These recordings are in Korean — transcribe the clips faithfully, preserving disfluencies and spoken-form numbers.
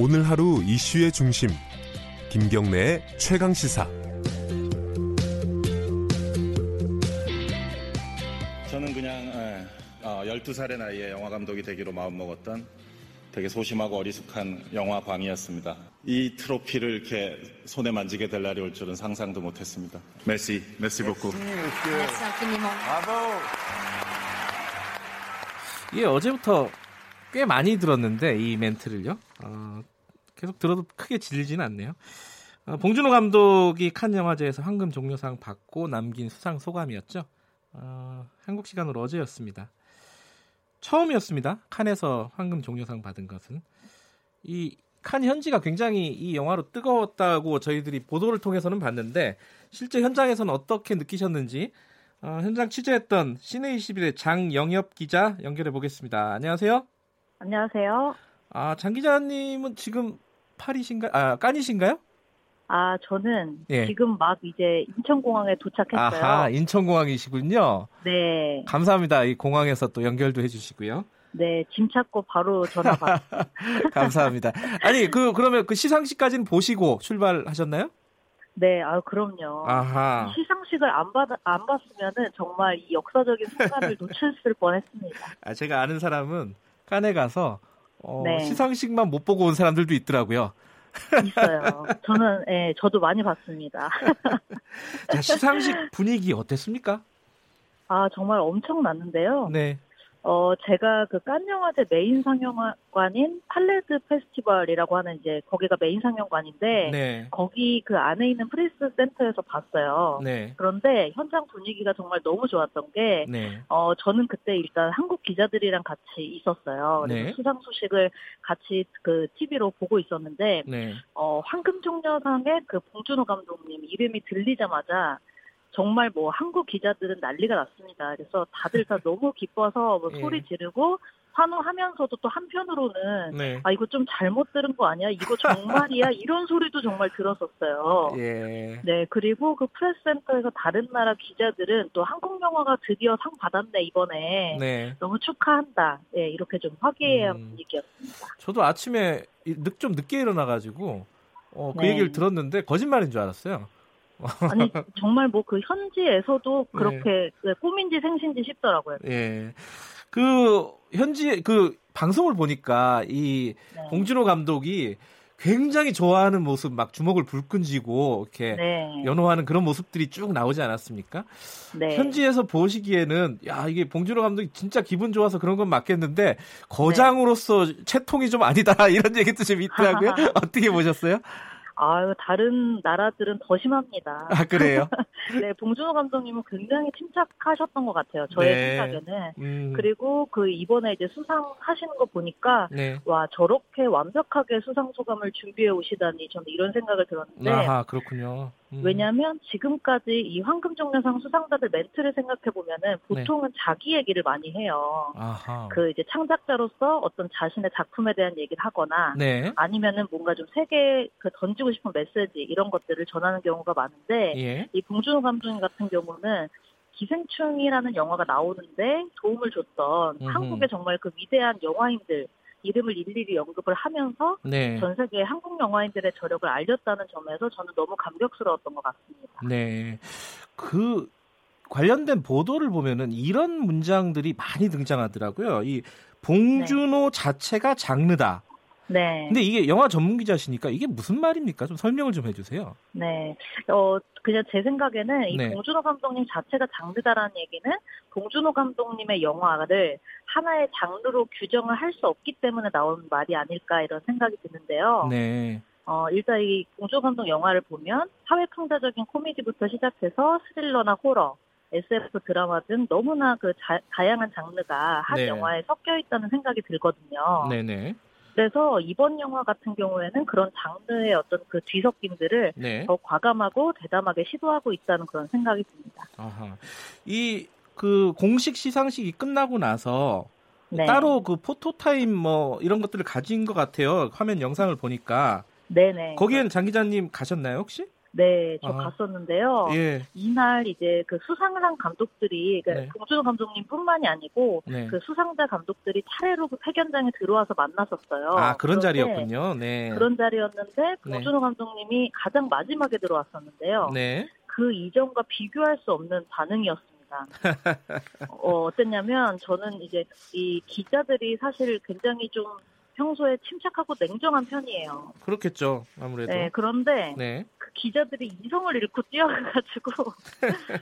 오늘 하루 이슈의 중심, 김경래의 최강시사. 저는 그냥 열두 살의 나이에 영화감독이 되기로 마음먹었던 되게 소심하고 어리숙한 영화광이었습니다. 이 트로피를 이렇게 손에 만지게 될 날이 올 줄은 상상도 못했습니다. 메시, 메시 복구. 예, 어제부터 꽤 많이 들었는데 이 멘트를요. 어, 계속 들어도 크게 질리진 않네요. 어, 봉준호 감독이 칸 영화제에서 황금 종려상 받고 남긴 수상 소감이었죠. 어, 한국 시간으로 어제였습니다. 처음이었습니다. 칸에서 황금 종려상 받은 것은. 이 칸 현지가 굉장히 이 영화로 뜨거웠다고 저희들이 보도를 통해서는 봤는데 실제 현장에서는 어떻게 느끼셨는지 어, 현장 취재했던 씨네이십일의 장영엽 기자 연결해 보겠습니다. 안녕하세요. 안녕하세요. 아, 장 기자님은 지금 파리신가요? 아, 깐이신가요? 아, 저는 예. 지금 막 이제 인천공항에 도착했어요. 아하, 인천공항이시군요. 네. 감사합니다. 이 공항에서 또 연결도 해주시고요. 네, 짐 찾고 바로 전화 받았어요. 감사합니다. 아니, 그, 그러면 그 시상식까지는 보시고 출발하셨나요? 네, 아, 그럼요. 아하. 시상식을 안 받, 안 봤으면은 정말 이 역사적인 순간을 놓쳤을 뻔했습니다. 아, 제가 아는 사람은 칸에 가서 어, 네. 시상식만 못 보고 온 사람들도 있더라고요. 있어요. 저는 예, 저도 많이 봤습니다. 자, 시상식 분위기 어땠습니까? 아, 정말 엄청났는데요. 네. 어, 제가 그 칸 영화제 메인 상영관인 팔레드 페스티벌이라고 하는 이제 거기가 메인 상영관인데 네. 거기 그 안에 있는 프레스 센터에서 봤어요. 네. 그런데 현장 분위기가 정말 너무 좋았던 게 네. 어, 저는 그때 일단 한국 기자들이랑 같이 있었어요. 그래서 네. 수상 소식을 같이 그 티비로 보고 있었는데 네. 어, 황금 종려상의 그 봉준호 감독님 이름이 들리자마자 정말 뭐 한국 기자들은 난리가 났습니다. 그래서 다들 다 너무 기뻐서 뭐 예. 소리 지르고 환호하면서도 또 한편으로는 네. 아, 이거 좀 잘못 들은 거 아니야? 이거 정말이야? 이런 소리도 정말 들었었어요. 예. 네, 그리고 그 프레스센터에서 다른 나라 기자들은 또 한국 영화가 드디어 상 받았네 이번에. 네. 너무 축하한다. 네, 이렇게 좀 화기애애한 음, 분위기였습니다. 저도 아침에 늦, 좀 늦게 일어나가지고 어, 그 네. 얘기를 들었는데 거짓말인 줄 알았어요. 아니, 정말 뭐 그 현지에서도 그렇게 네. 꿈인지 생신지 싶더라고요. 예. 그 현지 그 방송을 보니까 이 네. 봉준호 감독이 굉장히 좋아하는 모습 막 주먹을 불끈지고 이렇게 네. 연호하는 그런 모습들이 쭉 나오지 않았습니까? 네. 현지에서 보시기에는 야, 이게 봉준호 감독이 진짜 기분 좋아서 그런 건 맞겠는데 거장으로서 네. 채통이 좀 아니다 이런 얘기도 좀 있더라고요. 어떻게 보셨어요? 아유, 다른 나라들은 더 심합니다. 아, 그래요? 네, 봉준호 감독님은 굉장히 침착하셨던 것 같아요. 저의 네. 생각에는. 음. 그리고 그 이번에 이제 수상하시는 거 보니까, 네. 와, 저렇게 완벽하게 수상 소감을 준비해 오시다니, 저는 이런 생각을 들었는데. 아, 그렇군요. 음. 왜냐면 지금까지 이 황금종려상 수상자들 멘트를 생각해보면은 보통은 네. 자기 얘기를 많이 해요. 아하. 그 이제 창작자로서 어떤 자신의 작품에 대한 얘기를 하거나 네. 아니면은 뭔가 좀 세계에 그 던지고 싶은 메시지 이런 것들을 전하는 경우가 많은데 예. 이 봉준호 감독님 같은 경우는 기생충이라는 영화가 나오는데 도움을 줬던 음흠. 한국의 정말 그 위대한 영화인들 이름을 일일이 언급을 하면서 네. 전 세계 한국 영화인들의 저력을 알렸다는 점에서 저는 너무 감격스러웠던 것 같습니다. 네, 그 관련된 보도를 보면은 이런 문장들이 많이 등장하더라고요. 이 봉준호 네. 자체가 장르다. 네. 근데 이게 영화 전문 기자시니까 이게 무슨 말입니까? 좀 설명을 좀 해주세요. 네. 어, 그냥 제 생각에는 이 네. 봉준호 감독님 자체가 장르다라는 얘기는 봉준호 감독님의 영화를 하나의 장르로 규정을 할 수 없기 때문에 나온 말이 아닐까 이런 생각이 드는데요. 네. 어, 일단 이 봉준호 감독 영화를 보면 사회풍자적인 코미디부터 시작해서 스릴러나 호러, 에스에프 드라마 등 너무나 그 자, 다양한 장르가 한 네. 영화에 섞여 있다는 생각이 들거든요. 네네. 그래서 이번 영화 같은 경우에는 그런 장르의 어떤 그 뒤섞임들을 네. 더 과감하고 대담하게 시도하고 있다는 그런 생각이 듭니다. 아하. 이 그 공식 시상식이 끝나고 나서 네. 따로 그 포토타임 뭐 이런 것들을 가진 것 같아요. 화면 영상을 보니까. 네네. 거기엔 장 기자님 가셨나요 혹시? 네, 저 아. 갔었는데요. 예. 이날 이제 그 수상상 감독들이, 그러니까 네. 봉준호 감독님뿐만이 아니고 네. 그 수상자 감독들이 차례로 그 폐견장에 들어와서 만났었어요. 아, 그런 자리였군요. 네. 그런 자리였는데 봉준호 네. 감독님이 가장 마지막에 들어왔었는데요. 네. 그 이전과 비교할 수 없는 반응이었습니다. 어, 어땠냐면 저는 이제 이 기자들이 사실 굉장히 좀 평소에 침착하고 냉정한 편이에요. 그렇겠죠, 아무래도. 네, 그런데 네. 그 기자들이 이성을 잃고 뛰어가가지고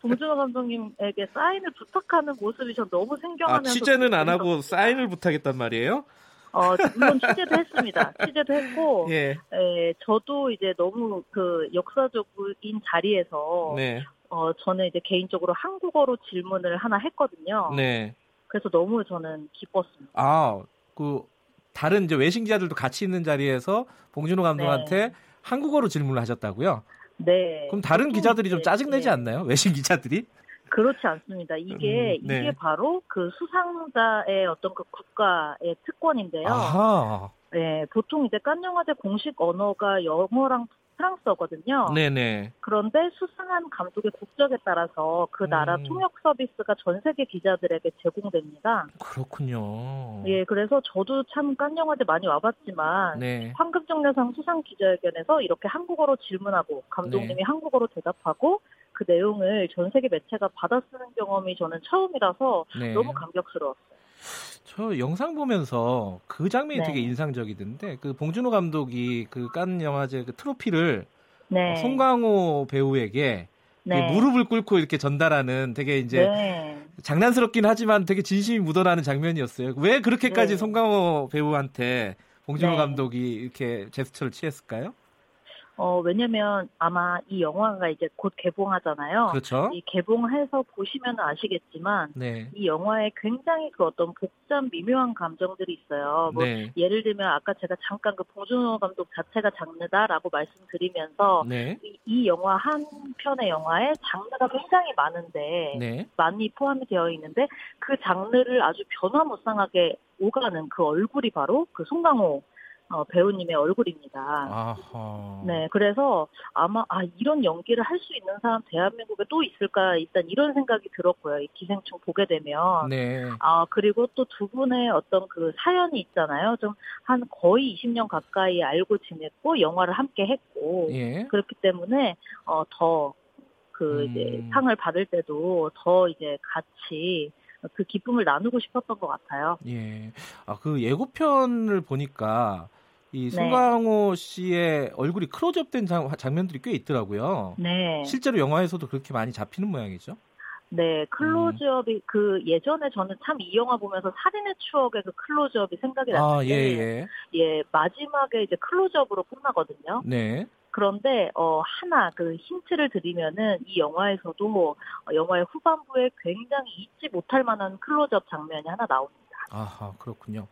봉준호 감독님에게 사인을 부탁하는 모습이 전 너무 생경하면서. 아, 취재는 안 하고 사인을 부탁했단 말이에요? 어, 물론 취재도 했습니다. 취재도 했고, 예. 에, 저도 이제 너무 그 역사적인 자리에서. 네. 어, 저는 이제 개인적으로 한국어로 질문을 하나 했거든요. 네. 그래서 너무 저는 기뻤습니다. 아, 그, 다른 이제 외신 기자들도 같이 있는 자리에서 봉준호 감독한테 네. 한국어로 질문을 하셨다고요? 네. 그럼 다른 기자들이 좀 짜증내지 네. 않나요? 외신 기자들이? 그렇지 않습니다. 이게, 음, 네. 이게 바로 그 수상자의 어떤 그 국가의 특권인데요. 아하. 네. 보통 이제 칸 영화제 공식 언어가 영어랑 프랑스어거든요. 네네. 그런데 수상한 감독의 국적에 따라서 그 나라 음. 통역 서비스가 전 세계 기자들에게 제공됩니다. 그렇군요. 예, 그래서 저도 참 칸 영화제 많이 와봤지만 네. 황금종려상 수상 기자회견에서 이렇게 한국어로 질문하고 감독님이 네. 한국어로 대답하고 그 내용을 전 세계 매체가 받아쓰는 경험이 저는 처음이라서 네. 너무 감격스러웠어요. 저 영상 보면서 그 장면이 네. 되게 인상적이던데 그 봉준호 감독이 그 칸 영화제 그 트로피를 네. 어, 송강호 배우에게 네. 무릎을 꿇고 이렇게 전달하는 되게 이제 네. 장난스럽긴 하지만 되게 진심이 묻어나는 장면이었어요. 왜 그렇게까지 네. 송강호 배우한테 봉준호 네. 감독이 이렇게 제스처를 취했을까요? 어, 왜냐면 아마 이 영화가 이제 곧 개봉하잖아요. 그렇죠. 이 개봉해서 보시면 아시겠지만 네. 이 영화에 굉장히 그 어떤 복잡 미묘한 감정들이 있어요. 뭐 네. 예를 들면 아까 제가 잠깐 그 봉준호 감독 자체가 장르다라고 말씀드리면서 네. 이, 이 영화 한 편의 영화에 장르가 굉장히 많은데 네. 많이 포함이 되어 있는데 그 장르를 아주 변화무쌍하게 오가는 그 얼굴이 바로 그 송강호 어, 배우님의 얼굴입니다. 아하. 네, 그래서 아마 아 이런 연기를 할 수 있는 사람 대한민국에 또 있을까 일단 이런 생각이 들었고요. 이 기생충 보게 되면 네. 아 그리고 또 두 분의 어떤 그 사연이 있잖아요. 좀 한 거의 이십 년 가까이 알고 지냈고 영화를 함께 했고 예. 그렇기 때문에 어, 더 그 이제 음. 상을 받을 때도 더 이제 같이 그 기쁨을 나누고 싶었던 것 같아요. 예. 아, 그 예고편을 보니까 이 송강호 네. 씨의 얼굴이 클로즈업된 장, 장면들이 꽤 있더라고요. 네. 실제로 영화에서도 그렇게 많이 잡히는 모양이죠? 네, 클로즈업이 음. 그 예전에 저는 참 이 영화 보면서 살인의 추억의 그 클로즈업이 생각이 났는데, 아, 예, 예. 예, 마지막에 이제 클로즈업으로 끝나거든요. 네. 그런데 어 하나 그 힌트를 드리면은 이 영화에서도 영화의 후반부에 굉장히 잊지 못할 만한 클로즈업 장면이 하나 나옵니다. 아하, 그렇군요.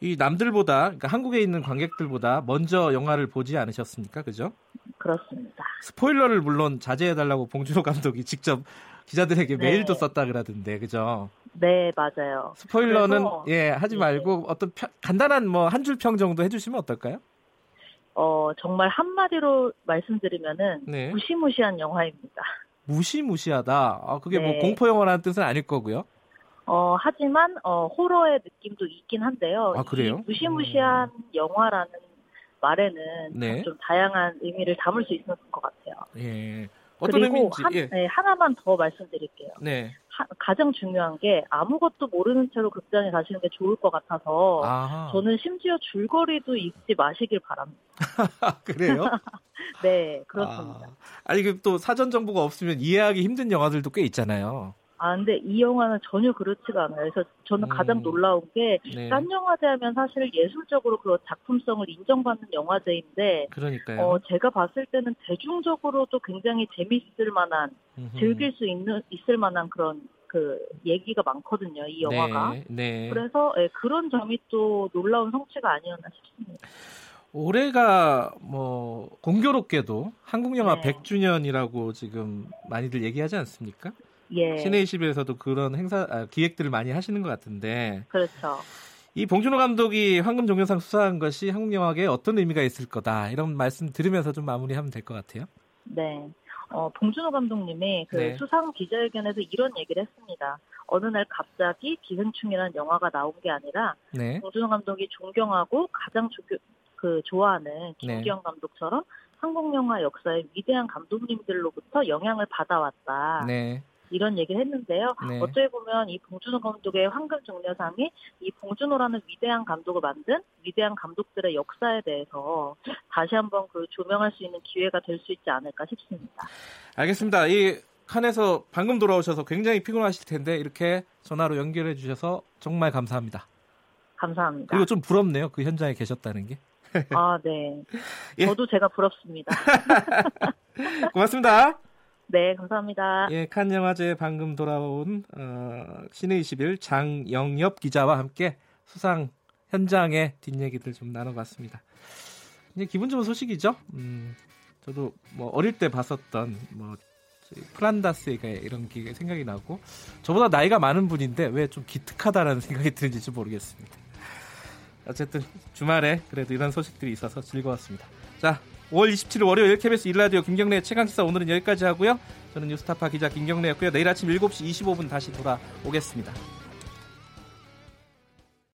이 남들보다 그러니까 한국에 있는 관객들보다 먼저 영화를 보지 않으셨습니까? 그죠? 그렇습니다. 스포일러를 물론 자제해달라고 봉준호 감독이 직접 기자들에게 네. 메일도 썼다 그러던데, 그죠? 네, 맞아요. 스포일러는 그래서, 예 하지 말고 네. 어떤 편, 간단한 뭐 한 줄 평 정도 해주시면 어떨까요? 어, 정말 한마디로 말씀드리면은 네. 무시무시한 영화입니다. 무시무시하다. 아, 그게 네. 뭐 공포 영화라는 뜻은 아닐 거고요. 어, 하지만 어, 호러의 느낌도 있긴 한데요. 아, 그래요? 무시무시한 음... 영화라는 말에는 네. 좀 다양한 의미를 담을 수 있는 것 같아요. 예. 어떤 의미인지. 한, 예. 네, 하나만 더 말씀드릴게요. 네. 하, 가장 중요한 게 아무것도 모르는 채로 극장에 가시는 게 좋을 것 같아서 아하. 저는 심지어 줄거리도 잊지 마시길 바랍니다. 그래요? 네, 그렇습니다. 아. 아니, 그 또 사전 정보가 없으면 이해하기 힘든 영화들도 꽤 있잖아요. 아, 근데 이 영화는 전혀 그렇지가 않아요. 그래서 저는 가장 음. 놀라운 게 딴 네. 영화제 하면 사실 예술적으로 그 작품성을 인정받는 영화제인데 그러니까요. 어, 제가 봤을 때는 대중적으로도 굉장히 재미있을 만한 음흠. 즐길 수 있는 있을 만한 그런 그 얘기가 많거든요. 이 영화가. 네. 네. 그래서 예, 그런 점이 또 놀라운 성취가 아니었나 싶습니다. 올해가 뭐 공교롭게도 한국 영화 네. 백 주년이라고 지금 많이들 얘기하지 않습니까? 예. 시네이십에서도 그런 행사 아, 기획들을 많이 하시는 것 같은데 그렇죠. 이 봉준호 감독이 황금종려상 수상한 것이 한국 영화계에 어떤 의미가 있을 거다 이런 말씀 들으면서 좀 마무리하면 될 것 같아요. 네. 어, 봉준호 감독님이 그 네. 수상 기자회견에서 이런 얘기를 했습니다. 어느 날 갑자기 기생충이라는 영화가 나온 게 아니라 네. 봉준호 감독이 존경하고 가장 조, 그 좋아하는 김기영 네. 감독처럼 한국 영화 역사의 위대한 감독님들로부터 영향을 받아왔다. 네. 이런 얘기를 했는데요. 네. 어떻게 보면 이 봉준호 감독의 황금종려상이 이 봉준호라는 위대한 감독을 만든 위대한 감독들의 역사에 대해서 다시 한번 그 조명할 수 있는 기회가 될 수 있지 않을까 싶습니다. 알겠습니다. 이 칸에서 방금 돌아오셔서 굉장히 피곤하실 텐데 이렇게 전화로 연결해 주셔서 정말 감사합니다. 감사합니다. 그리고 좀 부럽네요. 그 현장에 계셨다는 게. 아, 네. 예. 저도 제가 부럽습니다. 고맙습니다. 네, 감사합니다. 예, 칸 영화제 방금 돌아온 어, 신의 이십일 장영엽 기자와 함께 수상 현장의 뒷얘기들 좀 나눠봤습니다. 이제 기분 좋은 소식이죠. 음, 저도 뭐 어릴 때 봤었던 뭐 플란다스가 이런 게 생각이 나고 저보다 나이가 많은 분인데 왜 좀 기특하다라는 생각이 드는지 모르겠습니다. 어쨌든 주말에 그래도 이런 소식들이 있어서 즐거웠습니다. 자. 오월 이십칠일 월요일 케이비에스 일 라디오 김경래의 최강시사 오늘은 여기까지 하고요. 저는 뉴스타파 기자 김경래였고요. 내일 아침 일곱 시 이십오 분 다시 돌아오겠습니다.